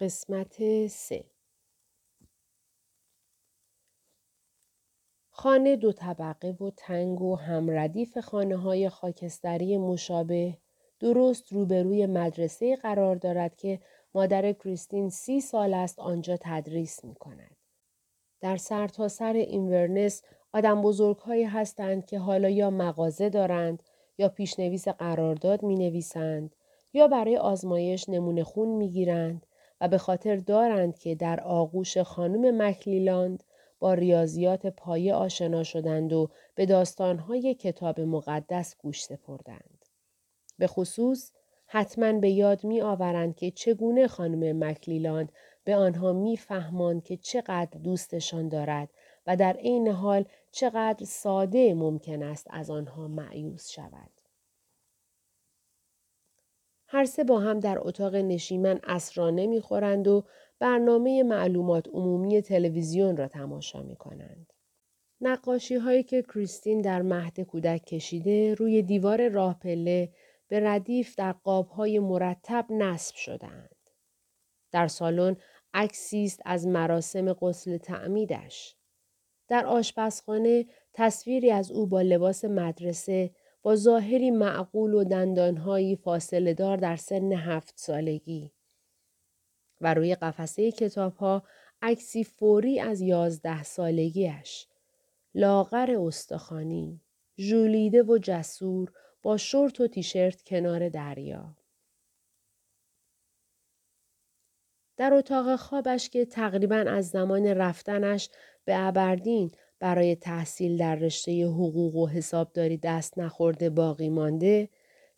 قسمت 3 خانه دو طبقه و تنگ و همردیف خانه‌های خاکستری مشابه درست روبروی مدرسه قرار دارد که مادر کریستین 30 سال است آنجا تدریس می‌کند. در سرتاسر اینورنس آدم بزرگ‌هایی هستند که حالا یا مغازه دارند یا پیشنویس قرارداد می‌نویسند یا برای آزمایش نمونه خون می‌گیرند و به خاطر دارند که در آغوش خانم مکلیلاند با ریاضیات پایه آشنا شدند و به داستان‌های کتاب مقدس گوش سپردند. به خصوص حتماً به یاد می‌آورند که چگونه خانم مکلیلاند به آنها می‌فهماند که چقدر دوستشان دارد و در عین حال چقدر ساده ممکن است از آنها مأیوس شود. هر سه با هم در اتاق نشیمن عصرانه می‌خورند و برنامه معلومات عمومی تلویزیون را تماشا می‌کنند. نقاشی‌هایی که کریستین در مهد کودک کشیده روی دیوار راه پله به ردیف در قاب‌های مرتب نصب شده‌اند. در سالن عکسی است از مراسم غسل تعمیدش. در آشپزخانه تصویری از او با لباس مدرسه با ظاهری معقول و دندانهایی فاصله دار در سن 7 سالگی و روی قفسه کتاب‌ها عکسی فوری از 11 سالگیش. لاغر استخوانی، ژولیده و جسور با شورت و تیشرت کنار دریا. در اتاق خوابش که تقریباً از زمان رفتنش به ابردین برای تحصیل در رشته حقوق و حسابداری دست نخورده باقی مانده،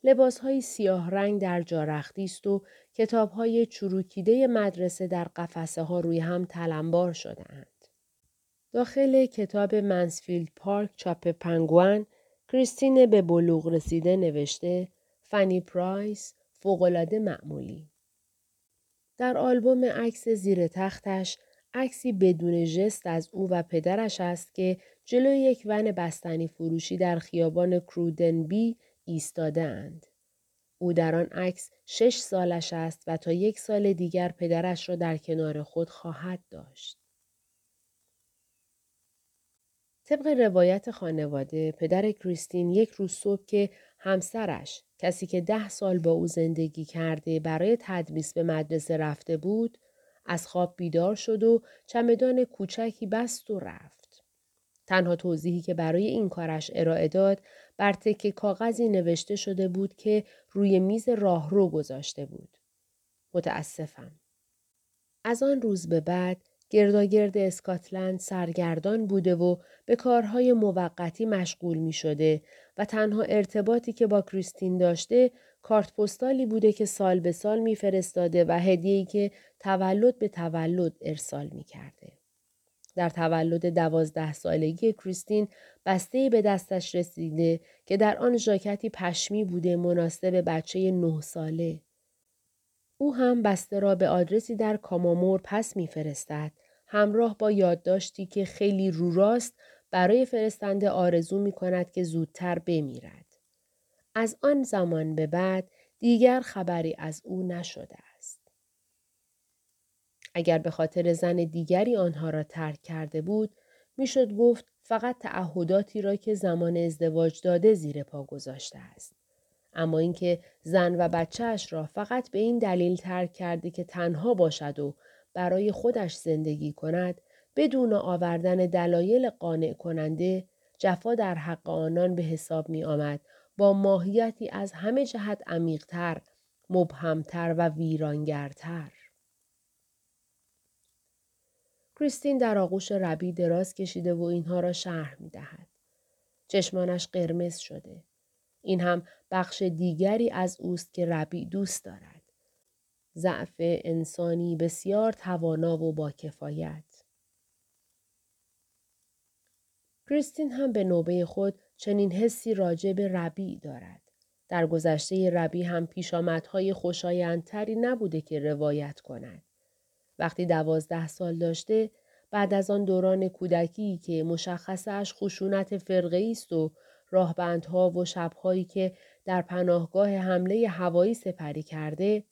لباس‌های سیاه رنگ در جارختی است و کتاب‌های چروکیده مدرسه در قفسه‌ها روی هم تلمبار شده‌اند. داخل کتاب منسفیلد پارک چاپ پنگوئن، کریستین به بلوغ رسیده نوشته فنی پرایس فوق‌العاده معمولی. در آلبوم عکس زیر تختش، عکسی بدون ژست از او و پدرش است که جلوی یک ون بستنی فروشی در خیابان کرودنبی ایستاده‌اند. او در آن عکس 6 سالش است و تا 1 سال دیگر پدرش را در کنار خود خواهد داشت. طبق روایت خانواده، پدر کریستین یک روز صبح که همسرش، کسی که 10 سال با او زندگی کرده، برای تدریس به مدرسه رفته بود، از خواب بیدار شد و چمدان کوچکی بست و رفت. تنها توضیحی که برای این کارش ارائه داد، بر تکه کاغذی نوشته شده بود که روی میز راهرو گذاشته بود. متاسفم. از آن روز به بعد، گرداگرد اسکاتلند سرگردان بوده و به کارهای موقتی مشغول می شده و تنها ارتباطی که با کریستین داشته کارت پستالی بوده که سال به سال می فرستاده و هدیه‌ای که تولد به تولد ارسال می کرده. در تولد 12 سالگی کریستین بسته‌ای به دستش رسیده که در آن ژاکتی پشمی بوده مناسب بچه 9 ساله. او هم بسته را به آدرسی در کامامور پس می فرستد، همراه با یادداشتی که خیلی رو راست برای فرستنده آرزو می کند که زودتر بمیرد. از آن زمان به بعد دیگر خبری از او نشده است. اگر به خاطر زن دیگری آنها را ترک کرده بود، می شد گفت فقط تعهداتی را که زمان ازدواج داده زیر پا گذاشته است. اما اینکه زن و بچهش را فقط به این دلیل ترک کرده که تنها باشد و برای خودش زندگی کند، بدون آوردن دلایل قانع کننده، جفا در حق آنان به حساب می آمد، با ماهیتی از همه جهت عمیق‌تر، مبهم‌تر و ویرانگرتر. کریستین در آغوش ربیع دراز کشیده و اینها را شرح می دهد. چشمانش قرمز شده. این هم بخش دیگری از اوست که ربیع دوست دارد. ضعف انسانی بسیار توانا و با کفایت. کریستین هم به نوبه خود چنین حسی راجع به ربیع دارد. در گذشته ربیع هم پیشامدهای خوشایندتری نبوده که روایت کند. وقتی 12 سال داشته، بعد از آن دوران کودکی که مشخصش خشونت فرقه‌ای است و راهبندها و شب‌هایی که در پناهگاه حمله هوایی سپری کرده،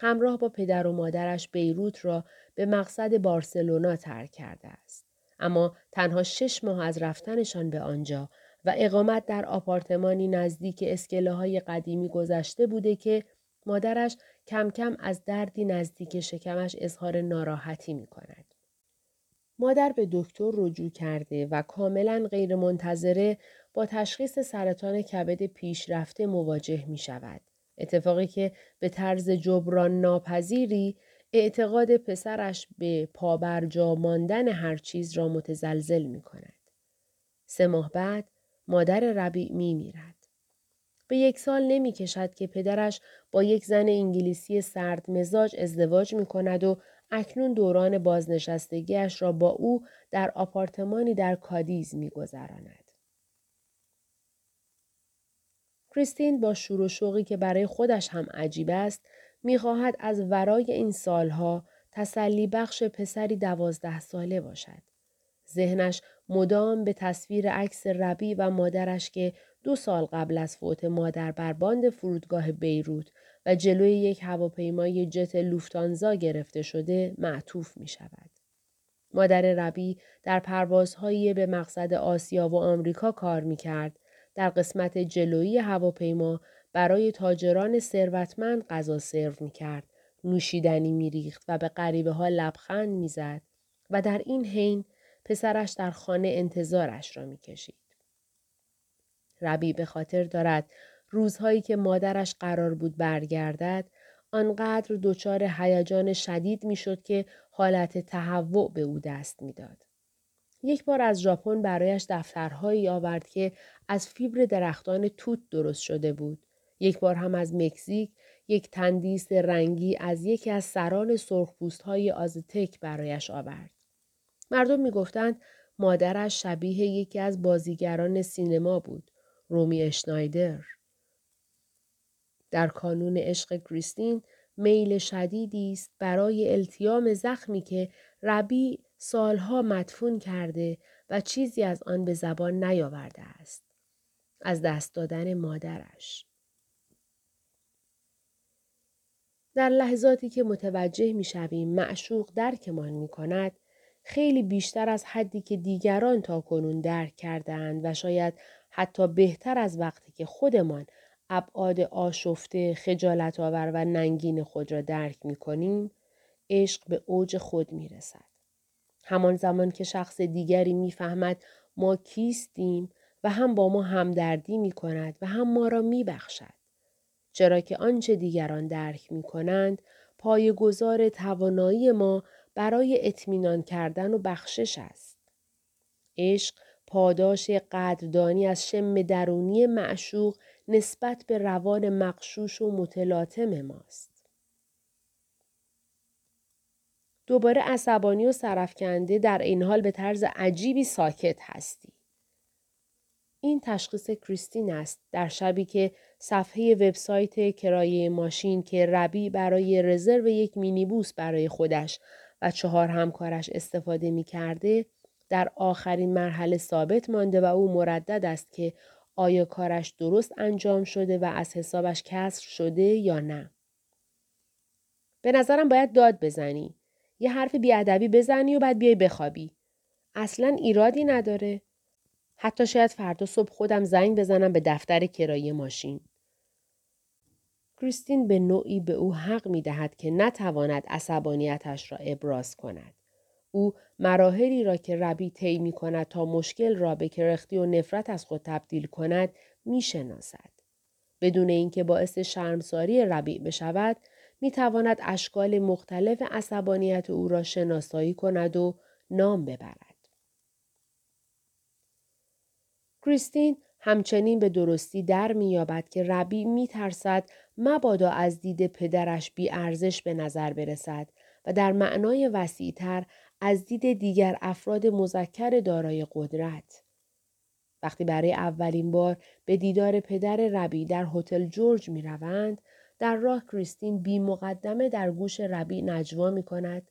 همراه با پدر و مادرش بیروت را به مقصد بارسلونا ترک کرده است. اما تنها 6 ماه از رفتنشان به آنجا و اقامت در آپارتمانی نزدیک اسکله‌های قدیمی گذشته بوده که مادرش کم کم از دردی نزدیک شکمش اظهار ناراحتی می کند. مادر به دکتر رجوع کرده و کاملا غیر منتظره با تشخیص سرطان کبد پیشرفته مواجه می شود. اتفاقی که به طرز جبران ناپذیری اعتقاد پسرش به پابرجا ماندن هر چیز را متزلزل می کند. 3 ماه بعد مادر ربیع می میرد. به 1 سال نمی کشد که پدرش با یک زن انگلیسی سرد مزاج ازدواج می کند و اکنون دوران بازنشستگیش را با او در آپارتمانی در کادیز می گذراند. کریستین با شور و شوقی که برای خودش هم عجیب است، می خواهد از ورای این سالها تسلی بخش پسری 12 ساله باشد. ذهنش مدام به تصویر عکس ربیع و مادرش که 2 سال قبل از فوت مادر بر باند فرودگاه بیروت و جلوی یک هواپیمای جت لوفتانزا گرفته شده معطوف می شود. مادر ربیع در پروازهایی به مقصد آسیا و آمریکا کار می کرد. در قسمت جلویی هواپیما برای تاجران ثروتمند غذا سرو می کرد، نوشیدنی می ریخت و به غریبه ها لبخند می زد و در این حین پسرش در خانه انتظارش را می کشید. ربیع به خاطر دارد روزهایی که مادرش قرار بود برگردد، آنقدر دچار هیجان شدید می شد که حالت تهوع به او دست می داد. یک بار از ژاپن برایش دفترهایی آورد که از فیبر درختان توت درست شده بود. یک بار هم از مکزیک یک تندیس رنگی از یکی از سران سرخپوست‌های آزتک برایش آورد. مردم می‌گفتند مادرش شبیه یکی از بازیگران سینما بود، رومی اشنایدر. در کانون عشق کریستین میل شدیدی است برای التیام زخمی که ربیع سالها مدفون کرده و چیزی از آن به زبان نیاورده است. از دست دادن مادرش. در لحظاتی که متوجه می‌شویم معشوق درکمان می‌کند، خیلی بیشتر از حدی که دیگران تا کنون درک کرده‌اند و شاید حتی بهتر از وقتی که خودمان ابعاد آشفته، خجالت‌آور و ننگین خود را درک می‌کنیم، عشق به اوج خود می‌رسد. همان زمان که شخص دیگری می‌فهمد ما کیستیم و هم با ما همدردی می‌کند و هم ما را می‌بخشد. چرا که آنچه دیگران درک می‌کنند پایه‌گذار توانایی ما برای اطمینان کردن و بخشش است. عشق پاداش قدردانی از شم درونی معشوق نسبت به روان مغشوش و متلاطم ماست. دوباره عصبانی و سرفکنده، در این حال به طرز عجیبی ساکت هستی. این تشخیص کریستین است در شبی که صفحه وبسایت کرایه ماشین که ربیع برای رزرو یک مینیبوس برای خودش و 4 همکارش استفاده می کرده، در آخرین مرحله ثابت مانده و او مردد است که آیا کارش درست انجام شده و از حسابش کسر شده یا نه. به نظرم باید داد بزنی. یه حرف بیادبی بزنی و بعد بیای بخوابی. اصلاً ایرادی نداره. حتی شاید فردا صبح خودم زنگ بزنم به دفتر کرایه ماشین. کریستین به نوعی به او حق می دهد که نتواند عصبانیتش را ابراز کند. او مراحلی را که ربیع طی می کند تا مشکل را به کرختی و نفرت از خود تبدیل کند می شناسد. بدون اینکه باعث شرمساری ربیع بشود، می تواند اشکال مختلف عصبانیت او را شناسایی کند و نام ببرد. کریستین همچنین به درستی در می‌یابد که ربیع می‌ترسد مبادا از دید پدرش بی‌ارزش به نظر برسد و در معنای وسیع‌تر از دید دیگر افراد مذکر دارای قدرت. وقتی برای اولین بار به دیدار پدر ربیع در هتل جورج می‌روند، در راه کریستین بی مقدمه در گوش ربیع نجوا می‌کند: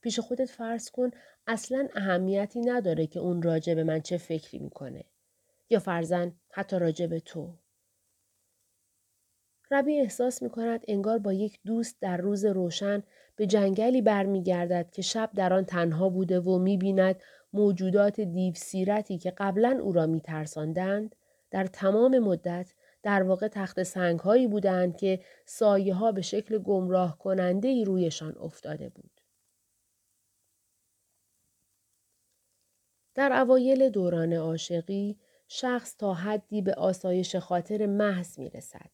پیش خودت فرض کن اصلاً اهمیتی نداره که اون راجع به من چه فکری می‌کنه. یا فرزن حتی راجع به تو. ربیع احساس می‌کند انگار با یک دوست در روز روشن به جنگلی برمی‌گردد که شب در آن تنها بوده و می‌بیند موجودات دیو سیرتی که قبلاً او را می‌ترساندند در تمام مدت در واقع تخت سنگ‌هایی بودند که سایه‌ها به شکل گمراه کننده‌ای رویشان افتاده بود. در اوایل دوران عاشقی شخص تا حدی به آسایش خاطر محض می‌رسد.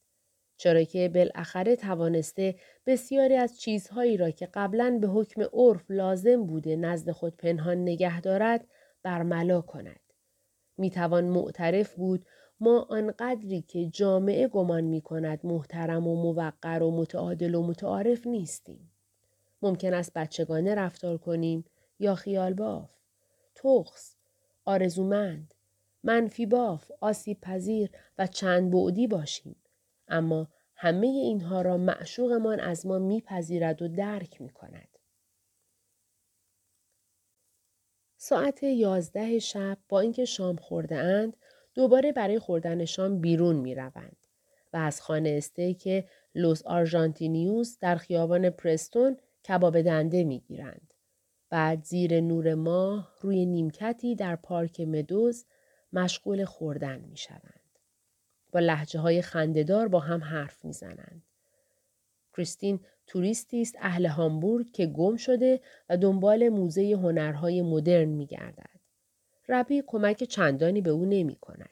چرا که بالاخره توانسته بسیاری از چیزهایی را که قبلاً به حکم عرف لازم بوده نزد خود پنهان نگه دارد برملا کند. میتوان معترف بود ما آنقدری که جامعه گمان میکند محترم و موقر و متعادل و متعارف نیستیم. ممکن است بچگانه رفتار کنیم یا خیال باف، تخص، آرزومند، منفی باف، آسیب پذیر و چند بعدی باشیم. اما همه اینها را معشوقمان از ما میپذیرد و درک میکند. ساعت 11 شب با اینکه شام خورده اند دوباره برای خوردن شام بیرون میروند و از خانه استیک لوس آرژانتینیوس در خیابان پرستون کباب دنده میگیرند. بعد زیر نور ماه روی نیمکتی در پارک مدوز مشغول خوردن میشوند. با لهجه‌های خنده‌دار با هم حرف می‌زنند. کریستین توریستی است اهل هامبورگ که گم شده و دنبال موزه هنرهای مدرن می‌گردد. ربیع کمک چندانی به او نمی‌کند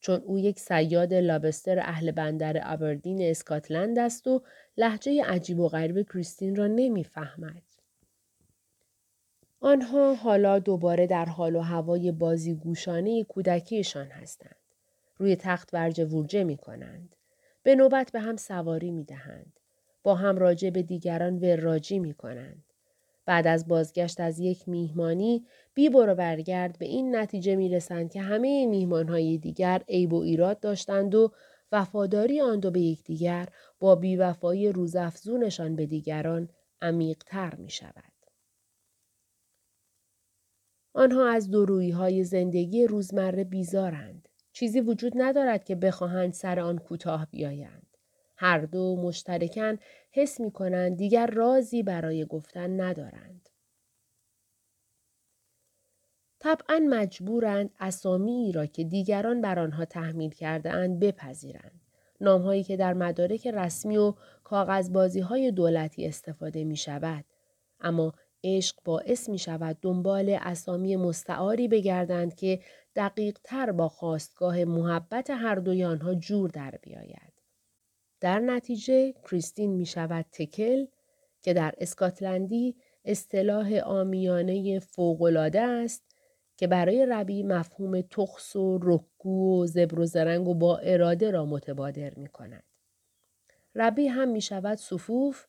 چون او یک صیاد لابستر اهل بندر ابردین اسکاتلند است و لهجه عجیب و غریب کریستین را نمی‌فهمد. آنها حالا دوباره در حال و هوای بازی گوشانه کودکیشان هستند. روی تخت ورجه ورجه می کنند. به نوبت به هم سواری می دهند. با هم راجع به دیگران وراجی می کنند. بعد از بازگشت از یک میهمانی بی برو برگرد به این نتیجه می رسند که همه میهمانهای دیگر عیب و ایراد داشتند و وفاداری آن دو به یک دیگر با بیوفایی روزافزونشان به دیگران عمیق‌تر می شود. آنها از دورویی‌های زندگی روزمره بیزارند. چیزی وجود ندارد که بخواهند سر آن کوتاه بیایند. هر دو مشترکاً حس می کنند دیگر رازی برای گفتن ندارند. طبعاً مجبورند اسامی را که دیگران بر آنها تحمیل کرده اند بپذیرند. نام‌هایی که در مدارک رسمی و کاغذبازی‌های دولتی استفاده می شود. اما عشق باعث می شود دنبال اسامی مستعاری بگردند که دقیق تر با خواستگاه محبت هر دوی آنها جور در بیاید. در نتیجه کریستین می شود تکل که در اسکاتلندی اصطلاح عامیانه فوق‌العاده است که برای ربیع مفهوم تخص و رکگو و زبر و زرنگ و با اراده را متبادر می کند. ربیع هم می شود صفوف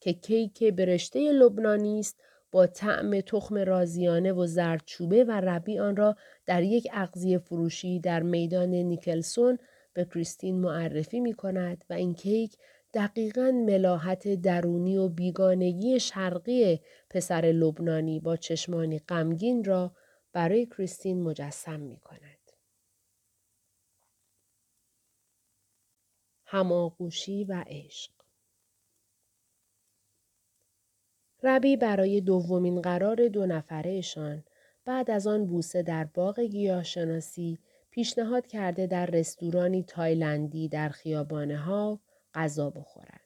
که کیک برشته لبنانی است با طعم تخم رازیانه و زردچوبه و ربیع آن را در یک اغذیه فروشی در میدان نیکلسون به کریستین معرفی می کند و این کیک دقیقاً ملاحت درونی و بیگانگی شرقی پسر لبنانی با چشمانی غمگین را برای کریستین مجسم می کند. هماغوشی و عشق. ربیع برای دومین قرار دو نفرهشان بعد از آن بوسه در باغ گیاهشناسی پیشنهاد کرده در رستورانی تایلندی در خیابان هاو غذا بخورند.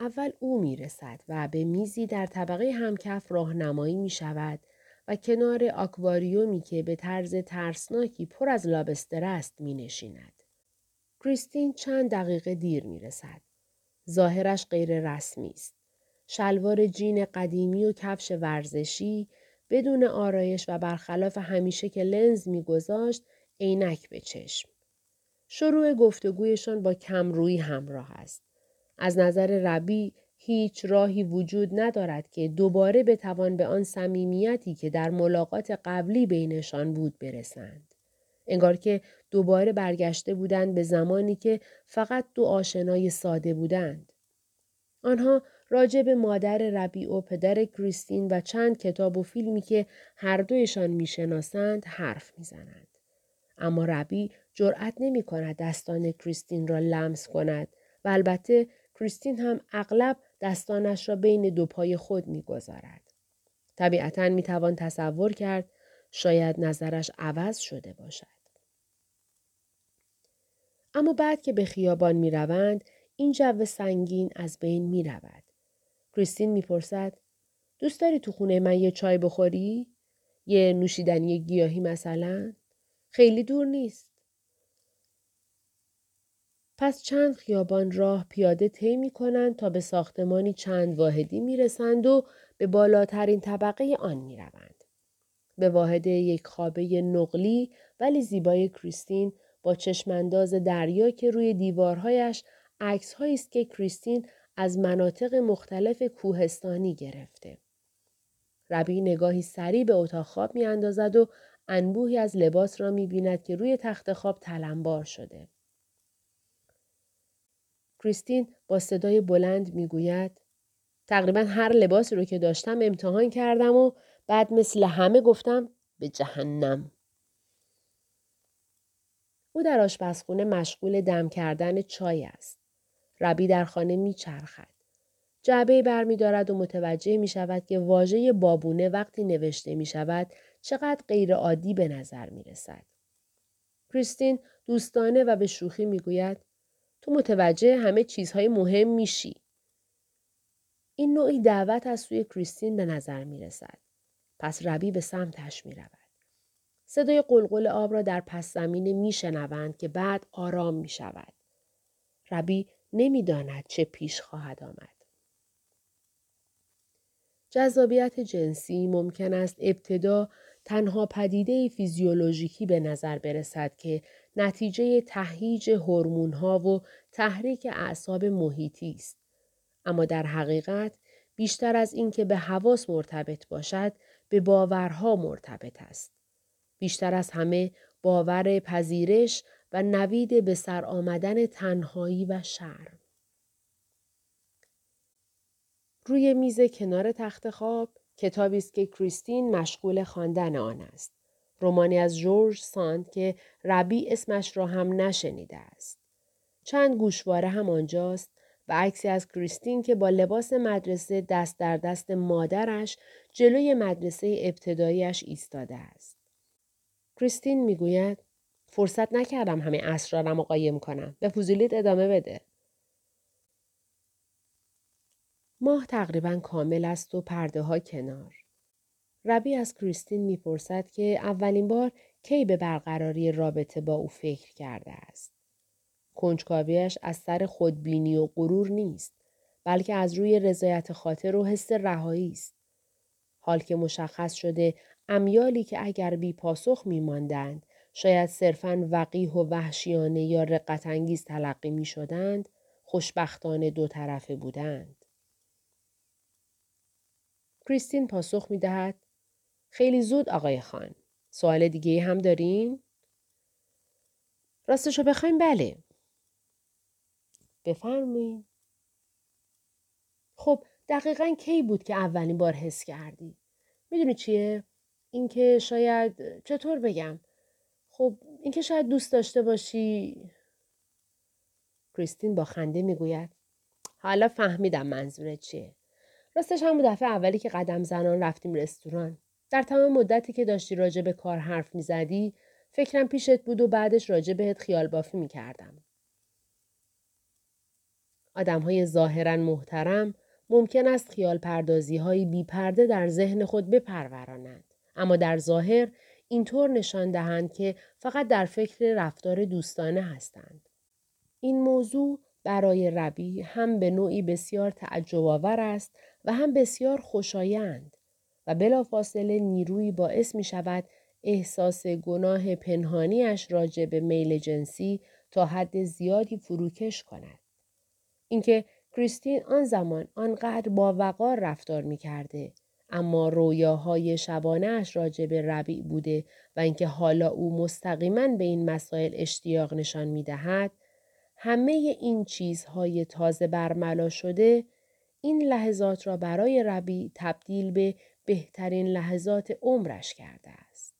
اول او میرسد و به میزی در طبقه همکف راهنمایی می شود و کنار آکواریومی که به طرز ترسناکی پر از لابستر است می نشیند. کریستین چند دقیقه دیر می رسد. ظاهرش غیر رسمی است. شلوار جین قدیمی و کفش ورزشی بدون آرایش و برخلاف همیشه که لنز میگذاشت عینک به چشم. شروع گفتگویشان با کمرویی همراه است. از نظر ربیع هیچ راهی وجود ندارد که دوباره بتوان به آن صمیمیتی که در ملاقات قبلی بینشان بود برسند. انگار که دوباره برگشته بودند به زمانی که فقط دو آشنای ساده بودند. آنها راجع به مادر ربیع و پدر کریستین و چند کتاب و فیلمی که هر دویشان میشناسند حرف میزنند. اما ربیع جرأت نمیکند دستان کریستین را لمس کند و البته کریستین هم اغلب دستانش را بین دو پای خود می‌گذارد. طبیعتاً می‌توان تصور کرد شاید نظرش عوض شده باشد. اما بعد که به خیابان می‌روند، این جو سنگین از بین می‌رود. کریستین می‌پرسد: دوست داری تو خونه من یه چای بخوری؟ یه نوشیدنی گیاهی مثلا؟ خیلی دور نیست. پس چند خیابان راه پیاده طی می‌کنند تا به ساختمانی چند واحدی می‌رسند و به بالاترین طبقه آن می‌روند. به واحد یک خوابه نقلی ولی زیبای کریستین با چشمانداز دریا که روی دیوارهایش عکس‌هایی است که کریستین از مناطق مختلف کوهستانی گرفته. ربیع نگاهی سریع به اتاق خواب می‌اندازد و انبوهی از لباس را می‌بیند که روی تخت خواب تلمبار شده. کریستین با صدای بلند میگوید: تقریباً هر لباسی رو که داشتم امتحان کردم و بعد مثل همه گفتم به جهنم. او در آشپزخانه مشغول دم کردن چای است. ربیع در خانه میچرخد. جعبه برمیدارد و متوجه میشود که واژه بابونه وقتی نوشته میشود چقدر غیر عادی به نظر میرسد. کریستین دوستانه و به شوخی میگوید: تو متوجه همه چیزهای مهم میشی. این نوعی دعوت از سوی کریستین به نظر میرسد. پس ربیع به سمتش میرود. صدای قلقل آب را در پس زمینه میشنوند که بعد آرام میشود. ربیع نمیداند چه پیش خواهد آمد. جذابیت جنسی ممکن است ابتدا تنها پدیده فیزیولوژیکی به نظر برسد که نتیجه تهییج هورمون‌ها و تحریک اعصاب محیطی است. اما در حقیقت بیشتر از این که به حواس مرتبط باشد، به باورها مرتبط است. بیشتر از همه باور پذیرش و نوید به سر آمدن تنهایی و شرم. روی میز کنار تخت خواب کتابی است که کریستین مشغول خواندن آن است. رمانی از جورج ساند که ربیع اسمش را هم نشنیده است. چند گوشواره هم آنجاست و عکسی از کریستین که با لباس مدرسه دست در دست مادرش جلوی مدرسه ابتدایی‌اش ایستاده است. کریستین میگوید: فرصت نکردم همه اسرارم را قایم کنم. به فضولیت ادامه بده. ماه تقریباً کامل است و پرده ها کنار. ربیع از کریستین میپرسد که اولین بار کی به برقراری رابطه با او فکر کرده است. کنجکاویش از سر خودبینی و غرور نیست، بلکه از روی رضایت خاطر و حس رهایی است. حال که مشخص شده امیالی که اگر بی پاسخ میماندند شاید صرفاً وقیح و وحشیانه یا رقت‌انگیز تلقی میشدند، خوشبختانه دو طرفه بودند. کریستین پاسخ می‌دهد: خیلی زود آقای خان. سوال دیگه‌ای هم دارین؟ راستشو بخوایم بله. بفرمایید. خب دقیقاً کی بود که اولین بار حس کردی؟ میدونی چیه؟ اینکه شاید چطور بگم؟ خب اینکه شاید دوست داشته باشی. کریستین با خنده میگوید: حالا فهمیدم منظورت چیه. راستش همون دفعه اولی که قدم زنان رفتیم رستوران، در تمام مدتی که داشتی راجع به کار حرف میزدی فکرم پیشت بود و بعدش راجع بهت خیال بافی میکردم. آدم های ظاهرن محترم ممکن است خیال پردازی های بی پرده در ذهن خود بپرورانند، اما در ظاهر اینطور نشان دهند که فقط در فکر رفتار دوستانه هستند. این موضوع برای ربیع هم به نوعی بسیار تعجب‌آور است و هم بسیار خوشایند و بلافاصله نیروی باعث می شود احساس گناه پنهانیش راجع به میل جنسی تا حد زیادی فروکش کند. اینکه کریستین آن زمان آنقدر با وقار رفتار می کرده، اما رویاهای شبانه‌اش راجع به ربیع بوده و اینکه حالا او مستقیماً به این مسائل اشتیاق نشان می دهد، همه این چیزهای تازه برملا شده این لحظات را برای ربیع تبدیل به بهترین لحظات عمرش کرده است.